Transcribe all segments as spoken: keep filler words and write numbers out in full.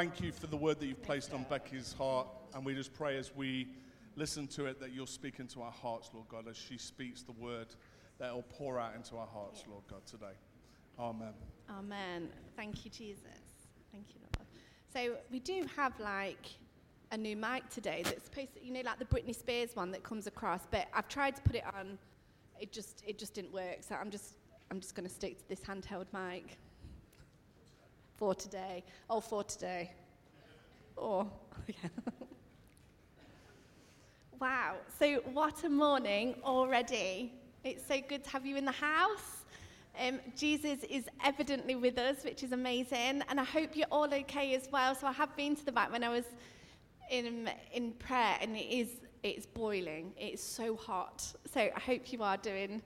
thank you for the word that you've placed on Becky's heart, and we just pray as we listen to it that you'll speak into our hearts, Lord God, as she speaks the word that will pour out into our hearts, Lord God, today. Amen. Amen. Thank you, Jesus. Thank you, Lord. So we do have like a new mic today that's supposed to, you know, like the Britney Spears one that comes across, but I've tried to put it on. It just it just didn't work, so I'm just I'm just going to stick to this handheld mic for today. Oh, for today. Oh, yeah. Wow. So what a morning already. It's so good to have you in the house. Um, Jesus is evidently with us, which is amazing, and I hope you're all okay as well. So I have been to the back when I was in in prayer, and it is it's boiling. It's so hot. So I hope you are doing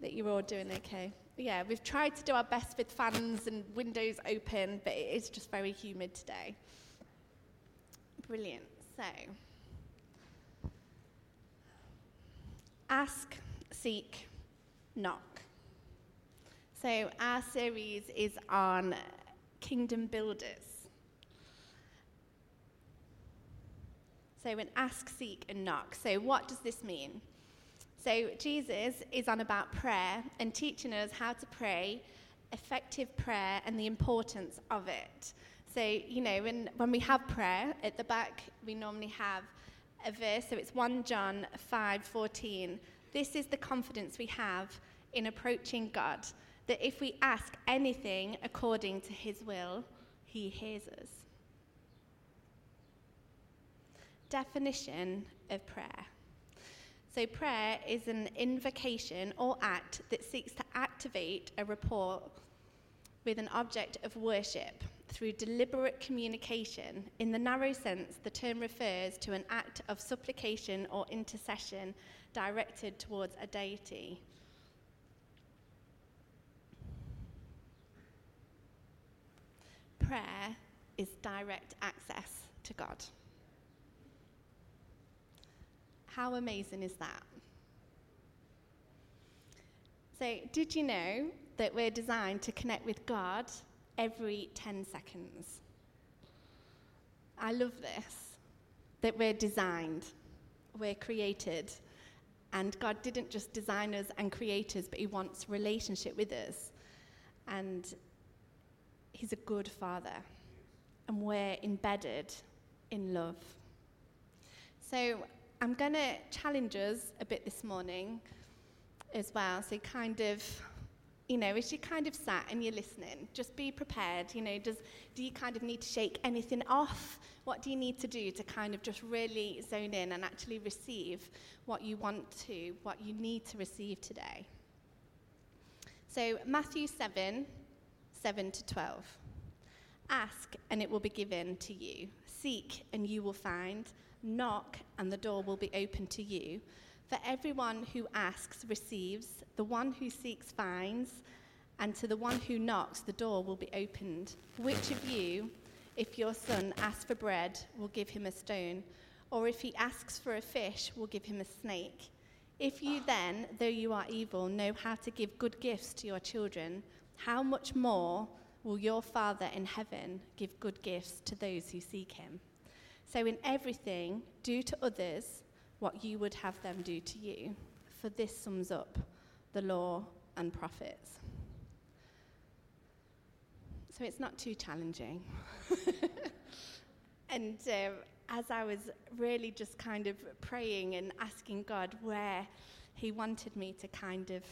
that. You're all doing okay. Yeah, we've tried to do our best with fans and windows open, but it is just very humid today. Brilliant. So ask, seek, knock. So our series is on kingdom builders. So an ask, seek, and knock. So what does this mean? So Jesus is on about prayer and teaching us how to pray, effective prayer, and the importance of it. So, you know, when, when we have prayer at the back, we normally have a verse. So it's First John five fourteen. This is the confidence we have in approaching God, that if we ask anything according to his will, he hears us. Definition of prayer. So prayer is an invocation or act that seeks to activate a rapport with an object of worship through deliberate communication. In the narrow sense, the term refers to an act of supplication or intercession directed towards a deity. Prayer is direct access to God. How amazing is that? So, did you know that we're designed to connect with God every ten seconds? I love this, that we're designed, we're created, and God didn't just design us and create us, but he wants relationship with us. And he's a good father, and we're embedded in love. So I'm going to challenge us a bit this morning as well. So kind of, you know, as you kind of sat and you're listening, just be prepared. You know, does do you kind of need to shake anything off? What do you need to do to kind of just really zone in and actually receive what you want to, what you need to receive today? So Matthew seven, seven to twelve. Ask, and it will be given to you. Seek, and you will find. Knock, and the door will be open to you. For everyone who asks receives, the one who seeks finds, and to the one who knocks, the door will be opened. Which of you, if your son asks for bread, will give him a stone? Or if he asks for a fish, will give him a snake? If you then, though you are evil, know how to give good gifts to your children, how much more will your Father in heaven give good gifts to those who seek him? So in everything, do to others what you would have them do to you. For this sums up the law and prophets. So it's not too challenging. And um, as I was really just kind of praying and asking God where he wanted me to kind of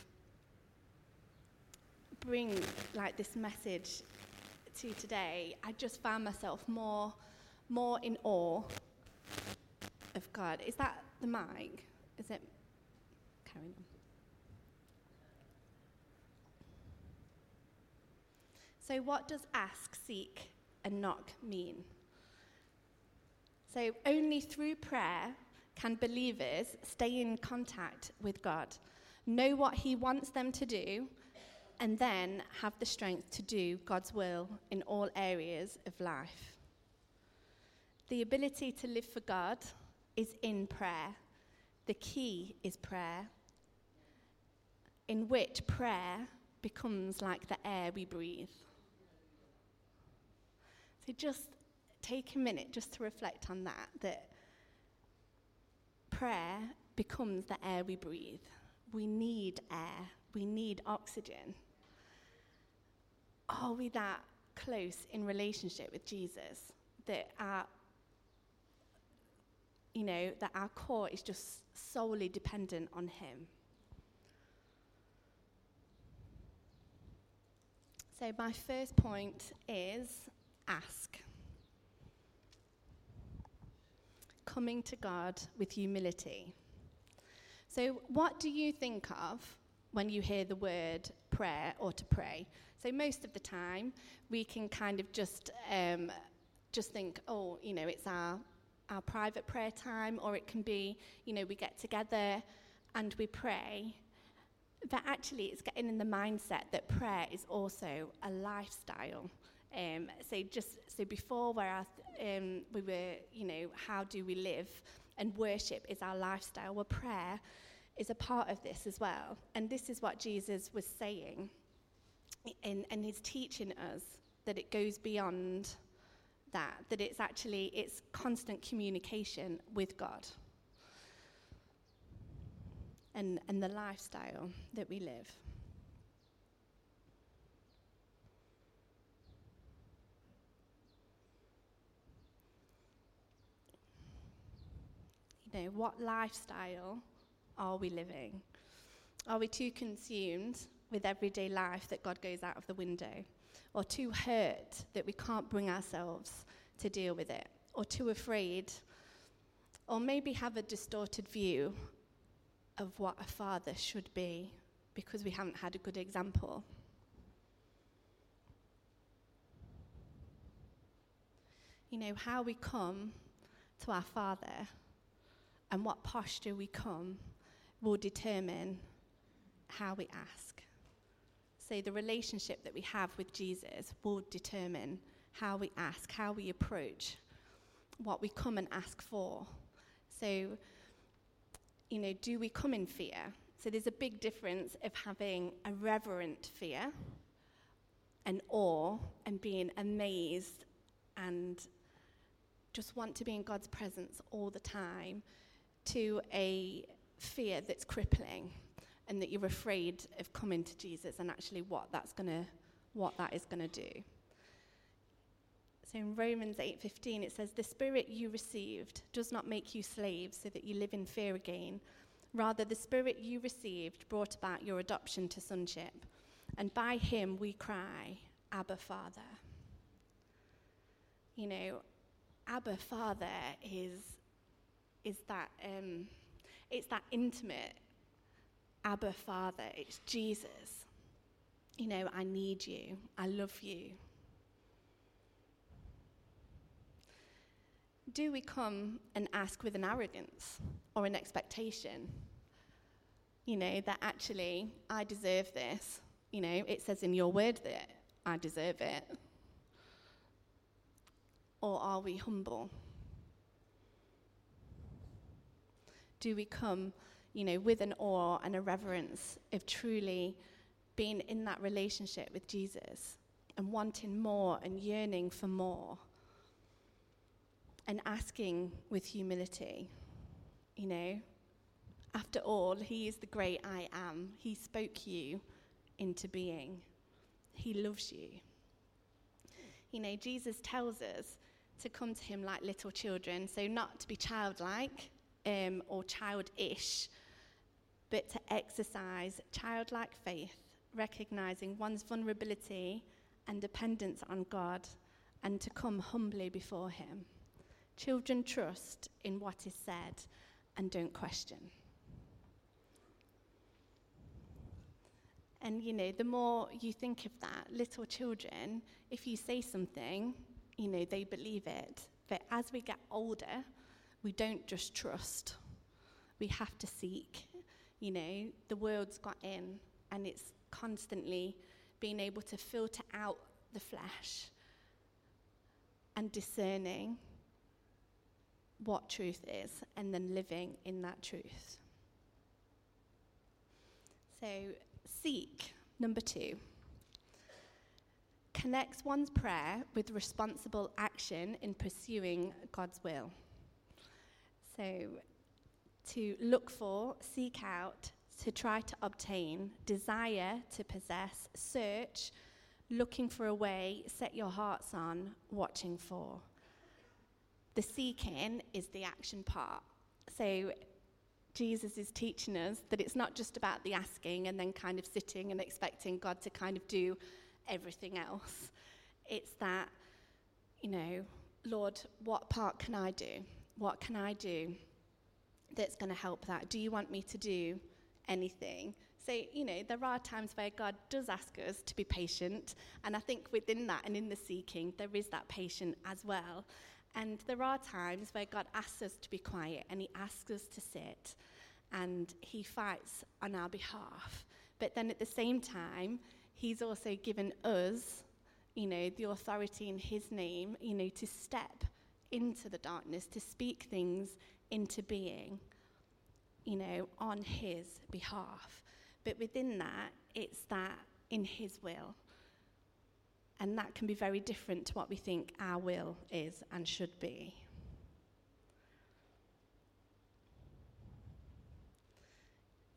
bring like this message to today, I just found myself more more in awe of God. Is that the mic? Is it carrying on? So what does ask, seek, and knock mean? So only through prayer can believers stay in contact with God, know what he wants them to do, and then have the strength to do God's will in all areas of life. The ability to live for God is in prayer. The key is prayer, in which prayer becomes like the air we breathe. So just take a minute just to reflect on that, that prayer becomes the air we breathe. We need air. We need oxygen. Are we that close in relationship with Jesus that our, you know, that our core is just solely dependent on him? So my first point is ask. Coming to God with humility. So what do you think of when you hear the word prayer or to pray? So most of the time we can kind of just um, just think, oh, you know, it's our, our private prayer time, or it can be, you know, we get together and we pray. But actually, it's getting in the mindset that prayer is also a lifestyle. Um, so just so before, where th- um, we were, you know, how do we live? And worship is our lifestyle. Well, prayer is a part of this as well. And this is what Jesus was saying, and and he's teaching us that it goes beyond that. That it's actually it's constant communication with God. And, and the lifestyle that we live. You know, what lifestyle are we living? Are we too consumed with everyday life that God goes out of the window? Or too hurt that we can't bring ourselves to deal with it? Or too afraid? Or maybe have a distorted view of what a father should be, because we haven't had a good example. You know, how we come to our Father and what posture we come will determine how we ask. So the relationship that we have with Jesus will determine how we ask, how we approach, what we come and ask for. So, you know, do we come in fear? So there's a big difference of having a reverent fear and awe and being amazed and just want to be in God's presence all the time, to a fear that's crippling and that you're afraid of coming to Jesus and actually what that's gonna, what that is gonna do. So in Romans eight fifteen, it says, "The spirit you received does not make you slaves so that you live in fear again. Rather, the spirit you received brought about your adoption to sonship. And by him we cry, Abba, Father." You know, Abba, Father is, is that, um, it's that intimate Abba, Father. It's Jesus. You know, I need you. I love you. Do we come and ask with an arrogance or an expectation? You know, that actually, I deserve this. You know, it says in your word that I deserve it. Or are we humble? Do we come, you know, with an awe and a reverence of truly being in that relationship with Jesus and wanting more and yearning for more? And asking with humility, you know. After all, he is the great I am. He spoke you into being. He loves you. You know, Jesus tells us to come to him like little children, so not to be childlike um, or childish, but to exercise childlike faith, recognizing one's vulnerability and dependence on God, and to come humbly before him. Children trust in what is said and don't question. And, you know, the more you think of that, little children, if you say something, you know, they believe it. But as we get older, we don't just trust. We have to seek. You know, the world's got in, and it's constantly being able to filter out the flesh and discerning what truth is, and then living in that truth. So, seek, number two. connects one's prayer with responsible action in pursuing God's will. So, to look for, seek out, to try to obtain, desire to possess, search, looking for a way, set your hearts on, watching for. The seeking is the action part. So Jesus is teaching us that it's not just about the asking and then kind of sitting and expecting God to kind of do everything else. It's that, you know, Lord, what part can I do? What can I do that's going to help that? Do you want me to do anything? So, you know, there are times where God does ask us to be patient, and I think within that and in the seeking, there is that patience as well. And there are times where God asks us to be quiet and he asks us to sit and he fights on our behalf. But then at the same time, he's also given us, you know, the authority in his name, you know, to step into the darkness, to speak things into being, you know, on his behalf. But within that, it's that in his will. And that can be very different to what we think our will is and should be.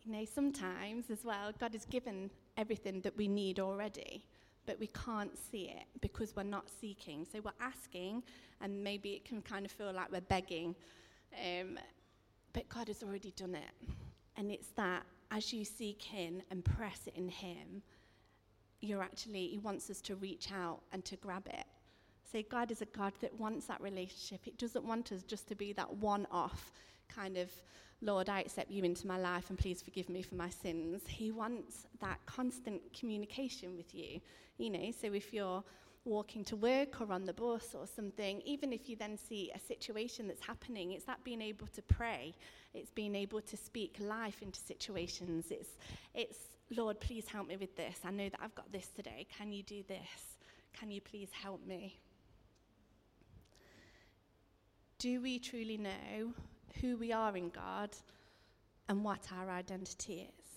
You know, sometimes as well, God has given everything that we need already, but we can't see it because we're not seeking. So we're asking, and maybe it can kind of feel like we're begging, um, but God has already done it. And it's that as you seek him and press it in him, you're actually, he wants us to reach out and to grab it. So God is a God that wants that relationship. It doesn't want us just to be that one-off kind of, Lord, I accept you into my life and please forgive me for my sins. He wants that constant communication with you, you know. So if you're walking to work or on the bus or something, even if you then see a situation that's happening, it's that being able to pray. It's being able to speak life into situations. It's, it's, Lord, please help me with this. I know that I've got this today. Can you do this? Can you please help me? Do we truly know who we are in God and what our identity is?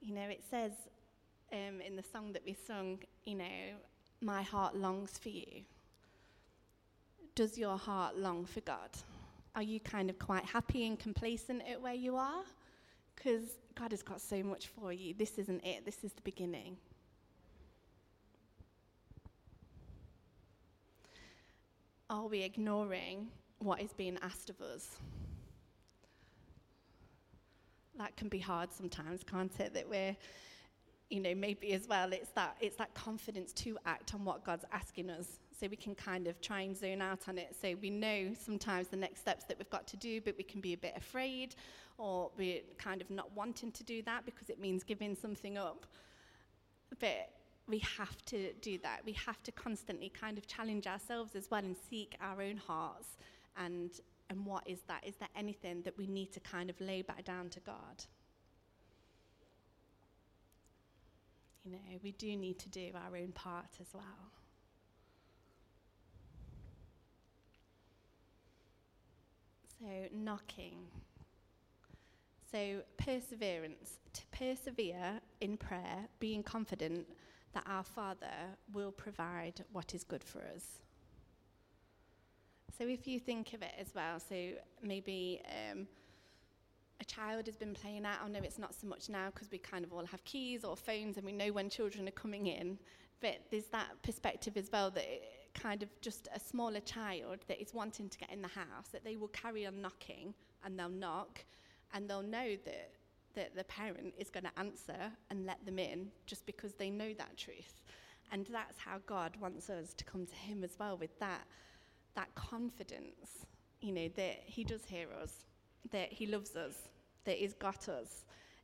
You know, it says um, in the song that we sung, you know, my heart longs for you. Does your heart long for God? Are you kind of quite happy and complacent at where you are? Because God has got so much for you. This isn't it. This is the beginning. Are we ignoring what is being asked of us? That can be hard sometimes, can't it? That we're, you know, maybe as well, it's that it's that confidence to act on what God's asking us. So we can kind of try and zone out on it. So we know sometimes the next steps that we've got to do, but we can be a bit afraid, or we're kind of not wanting to do that because it means giving something up. But we have to do that. We have to constantly kind of challenge ourselves as well and seek our own hearts and And what is that? Is there anything that we need to kind of lay back down to God? You know, we do need to do our own part as well. So, knocking. So, perseverance. To persevere in prayer, being confident that our Father will provide what is good for us. So if you think of it as well, so maybe um, a child has been playing out. I know it's not so much now because we kind of all have keys or phones and we know when children are coming in. But there's that perspective as well that it, kind of just a smaller child that is wanting to get in the house, that they will carry on knocking and they'll knock and they'll know that, that the parent is going to answer and let them in just because they know that truth. And that's how God wants us to come to him as well with that. that confidence, you know, that he does hear us, that he loves us, that he's got us.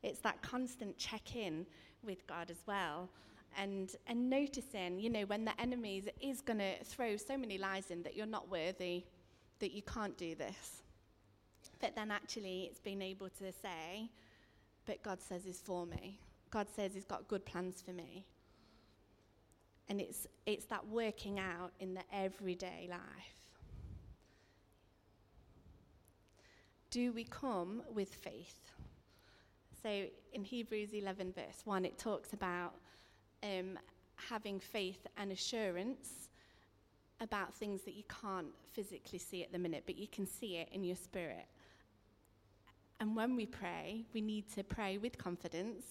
It's that constant check-in with God as well. And and noticing, you know, when the enemy is going to throw so many lies in that you're not worthy, that you can't do this. But then actually it's being able to say, but God says he's for me. God says he's got good plans for me. And it's it's that working out in the everyday life. do we come with faith? So in Hebrews eleven verse one, it talks about um, having faith and assurance about things that you can't physically see at the minute, but you can see it in your spirit. And when we pray, we need to pray with confidence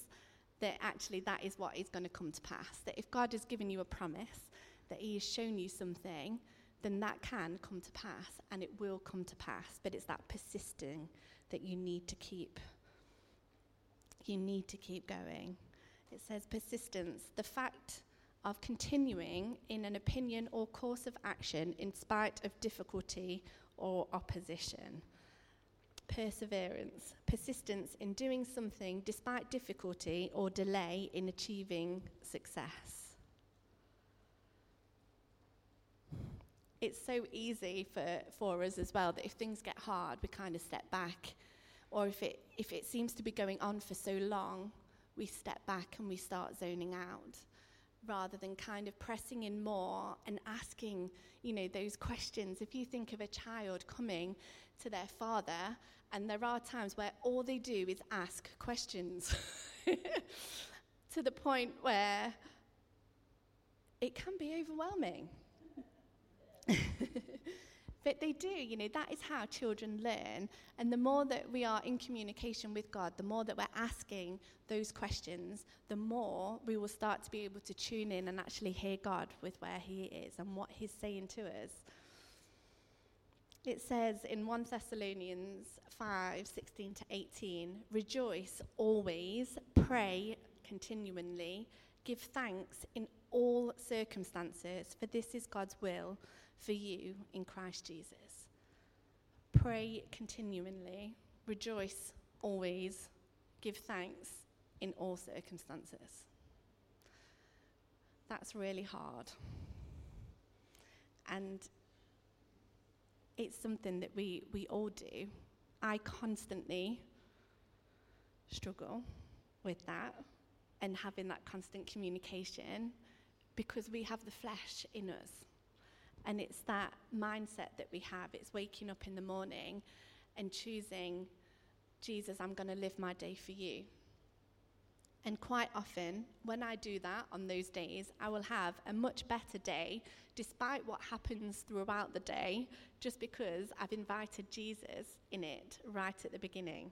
that actually that is what is going to come to pass. That if God has given you a promise, that he has shown you something, then that can come to pass, and it will come to pass. But it's that persisting that you need to keep. You need to keep going. It says persistence, the fact of continuing in an opinion or course of action in spite of difficulty or opposition. Perseverance, persistence in doing something despite difficulty or delay in achieving success. It's so easy for, for us as well that if things get hard, we kind of step back. Or if it if it seems to be going on for so long, we step back and we start zoning out, rather than kind of pressing in more and asking, you know, those questions. If you think of a child coming to their father, and there are times where all they do is ask questions to the point where it can be overwhelming. But they do, you know, that is how children learn. And the more that we are in communication with God, the more that we're asking those questions, the more we will start to be able to tune in and actually hear God with where he is and what he's saying to us. It says in First Thessalonians five sixteen to eighteen, rejoice always, pray continually, give thanks in all circumstances, for this is God's will for you in Christ Jesus. Pray continually, rejoice always, give thanks in all circumstances. That's really hard. And it's something that we, we all do. I constantly struggle with that and having that constant communication, because we have the flesh in us. And it's that mindset that we have. It's waking up in the morning and choosing, Jesus, I'm going to live my day for you. And quite often, when I do that on those days, I will have a much better day, despite what happens throughout the day, just because I've invited Jesus in it right at the beginning.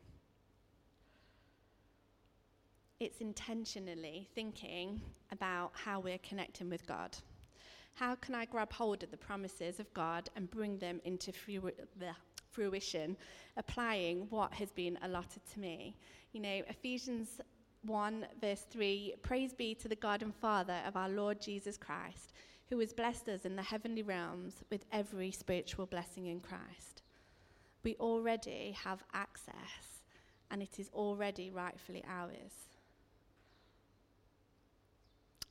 It's intentionally thinking about how we're connecting with God. How can I grab hold of the promises of God and bring them into fruition, applying what has been allotted to me? You know, Ephesians one, verse three, praise be to the God and Father of our Lord Jesus Christ, who has blessed us in the heavenly realms with every spiritual blessing in Christ. We already have access, and it is already rightfully ours.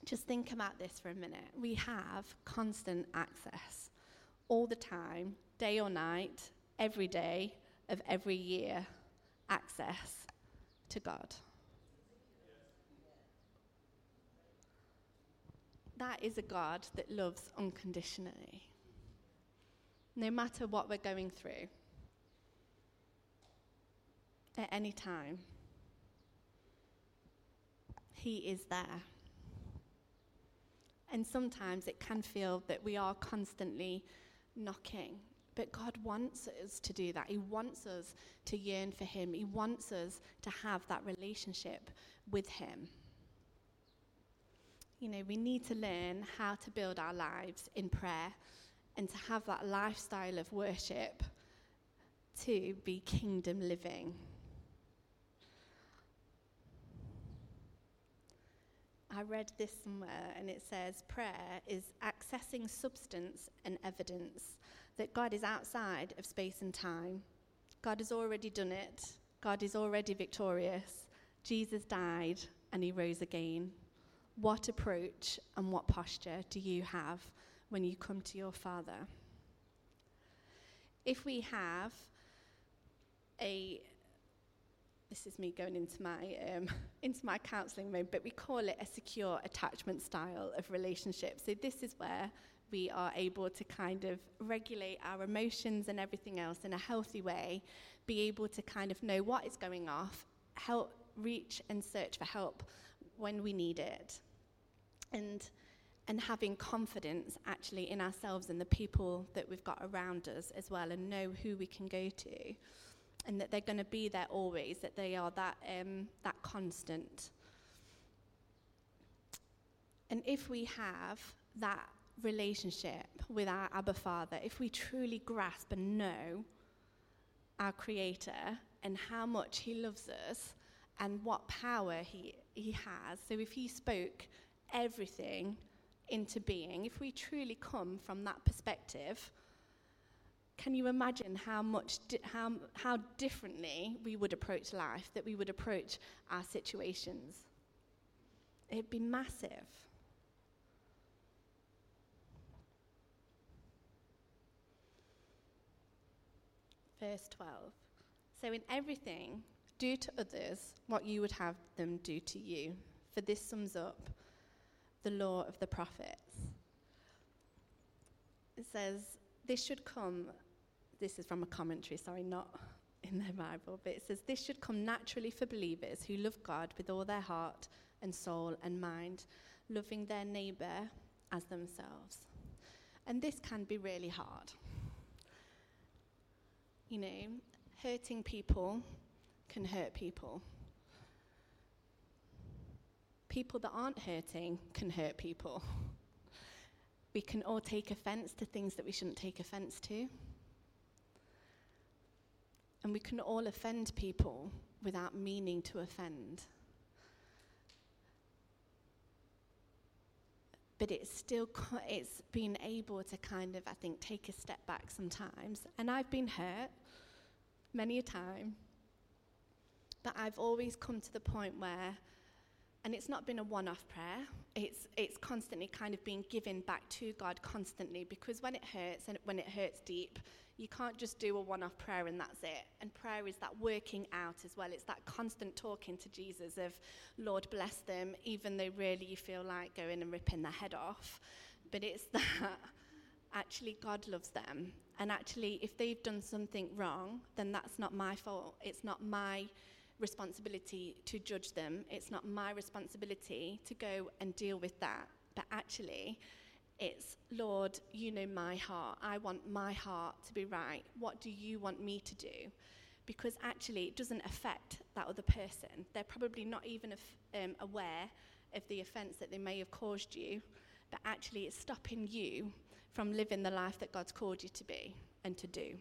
Just think about this for a minute. We have constant access all the time, day or night, every day of every year, access to God. That is a God that loves unconditionally, no matter what we're going through, at any time. He is there. And sometimes it can feel that we are constantly knocking. But God wants us to do that. He wants us to yearn for him. He wants us to have that relationship with him. You know, we need to learn how to build our lives in prayer and to have that lifestyle of worship to be kingdom living. I read this somewhere, and it says, prayer is accessing substance and evidence that God is outside of space and time. God has already done it. God is already victorious. Jesus died, and he rose again. What approach and what posture do you have when you come to your Father? If we have a... This is me going into my um, into my counselling mode, but we call it a secure attachment style of relationship. So this is where we are able to kind of regulate our emotions and everything else in a healthy way, be able to kind of know what is going off, help reach and search for help when we need it, and and having confidence actually in ourselves and the people that we've got around us as well, and know who we can go to, and that they're going to be there always, that they are that um, that constant. And if we have that relationship with our Abba Father, if we truly grasp and know our Creator and how much He loves us and what power He He has, so if He spoke everything into being, if we truly come from that perspective, can you imagine how much, di- how how differently we would approach life, that we would approach our situations? It'd be massive. Verse twelve. So in everything, do to others what you would have them do to you, for this sums up the law of the prophets. It says, this should come, this is from a commentary, sorry, not in the Bible, but it says, this should come naturally for believers who love God with all their heart and soul and mind, loving their neighbour as themselves. And this can be really hard. You know, hurting people can hurt people. People that aren't hurting can hurt people. We can all take offence to things that we shouldn't take offence to. And we can all offend people without meaning to offend. But it's still, it's been able to kind of, I think, take a step back sometimes. And I've been hurt many a time. But I've always come to the point where, and it's not been a one-off prayer, it's it's constantly kind of being given back to God constantly, because when it hurts, and when it hurts deep, you can't just do a one-off prayer and that's it. And prayer is that working out as well. It's that constant talking to Jesus of, Lord, bless them, even though really you feel like going and ripping their head off. But it's that actually God loves them. And actually, if they've done something wrong, then that's not my fault. It's not my responsibility to judge them. It's not my responsibility to go and deal with that. But actually, it's, Lord, you know my heart. I want my heart to be right. What do you want me to do? Because actually, it doesn't affect that other person. They're probably not even af- um, aware of the offence that they may have caused you. But actually, it's stopping you from living the life that God's called you to be and to do.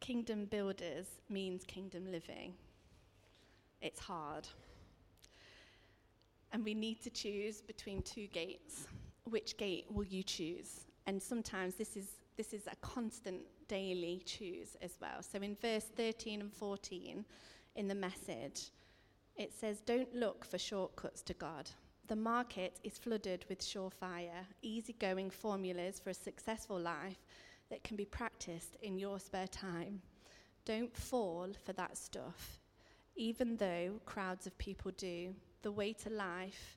Kingdom builders means kingdom living. It's hard. And we need to choose between two gates. Which gate will you choose? And sometimes this is this is a constant daily choose as well. So in verse thirteen and fourteen in the Message, it says, don't look for shortcuts to God. The market is flooded with surefire, easygoing formulas for a successful life that can be practiced in your spare time. Don't fall for that stuff, even though crowds of people do. The way to life,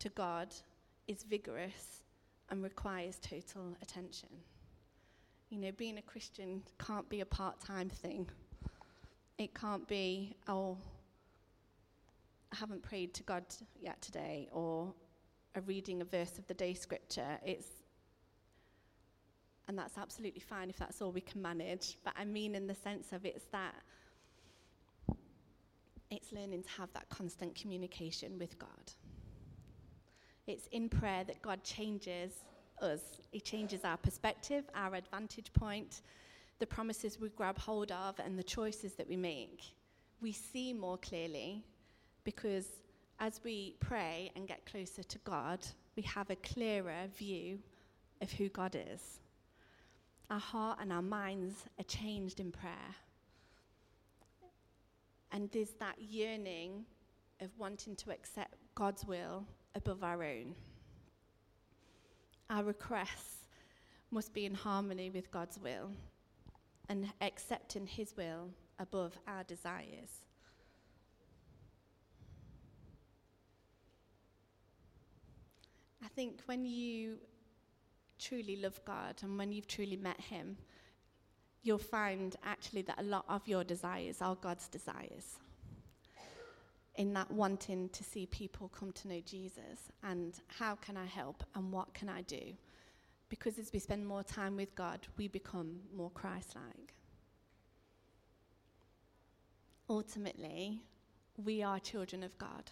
to God, is vigorous and requires total attention. You know, being a Christian can't be a part-time thing. It can't be, oh, I haven't prayed to God yet today, or a reading a verse of the day scripture. It's And that's absolutely fine if that's all we can manage. But I mean in the sense of it's that, it's learning to have that constant communication with God. It's in prayer that God changes us. He changes our perspective, our advantage point, the promises we grab hold of, and the choices that we make. We see more clearly because as we pray and get closer to God, we have a clearer view of who God is. Our heart and our minds are changed in prayer. And there's that yearning of wanting to accept God's will above our own. Our requests must be in harmony with God's will and accepting His will above our desires. I think when you truly love God and when you've truly met him, you'll find actually that a lot of your desires are God's desires, in that wanting to see people come to know Jesus and how can I help and what can I do? Because as we spend more time with God, we become more Christ-like. Ultimately, we are children of God.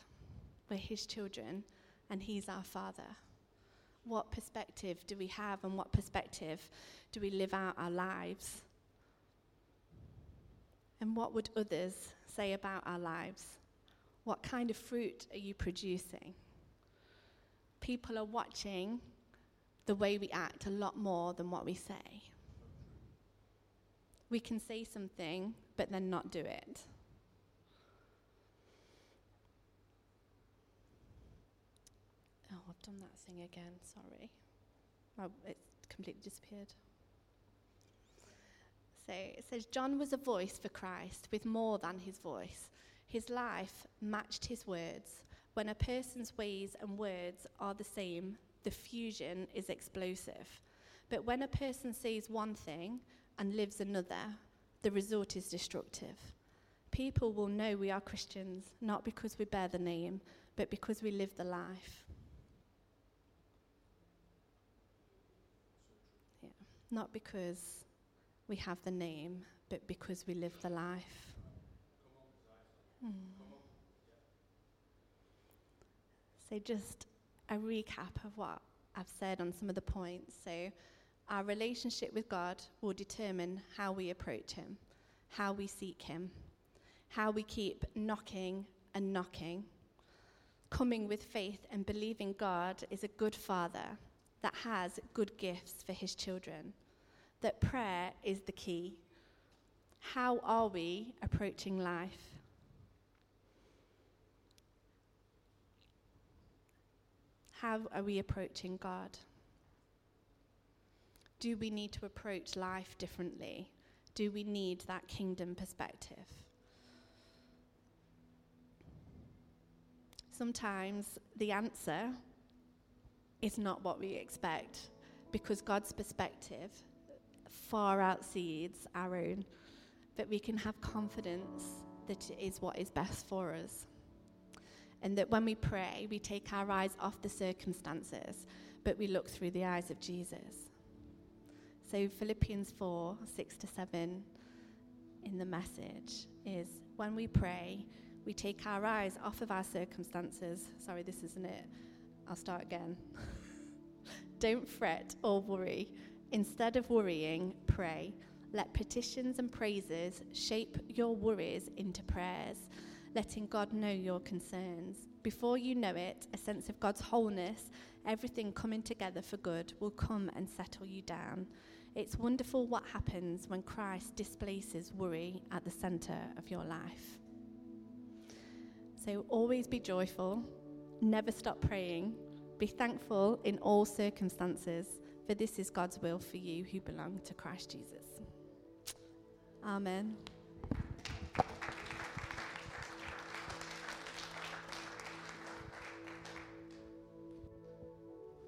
We're his children and he's our Father. What perspective do we have and what perspective do we live out our lives? And what would others say about our lives? What kind of fruit are you producing? People are watching the way we act a lot more than what we say. We can say something, but then not do it. Oh, I've done that thing again, sorry. Oh, it's completely disappeared. So it says, John was a voice for Christ with more than his voice. His life matched his words. When a person's ways and words are the same, the fusion is explosive. But when a person says one thing and lives another, the result is destructive. People will know we are Christians, not because we bear the name, but because we live the life. Yeah. Not because we have the name, but because we live the life. Mm. So just a recap of what I've said on some of the points. So our relationship with God will determine how we approach him, how we seek him, how we keep knocking and knocking. Coming with faith and believing God is a good father that has good gifts for his children, that prayer is the key. How are we approaching life? How are we approaching God? Do we need to approach life differently? Do we need that kingdom perspective? Sometimes the answer is not what we expect, because God's perspective far outsees our own, but we can have confidence that it is what is best for us. And that when we pray, we take our eyes off the circumstances, but we look through the eyes of Jesus. So Philippians four, six to seven in the Message is, when we pray, we take our eyes off of our circumstances. Sorry, this isn't it. I'll start again. Don't fret or worry. Instead of worrying, pray. Let petitions and praises shape your worries into prayers, letting God know your concerns. Before you know it, a sense of God's wholeness, everything coming together for good, will come and settle you down. It's wonderful what happens when Christ displaces worry at the center of your life. So always be joyful, never stop praying, be thankful in all circumstances, for this is God's will for you who belong to Christ Jesus. Amen.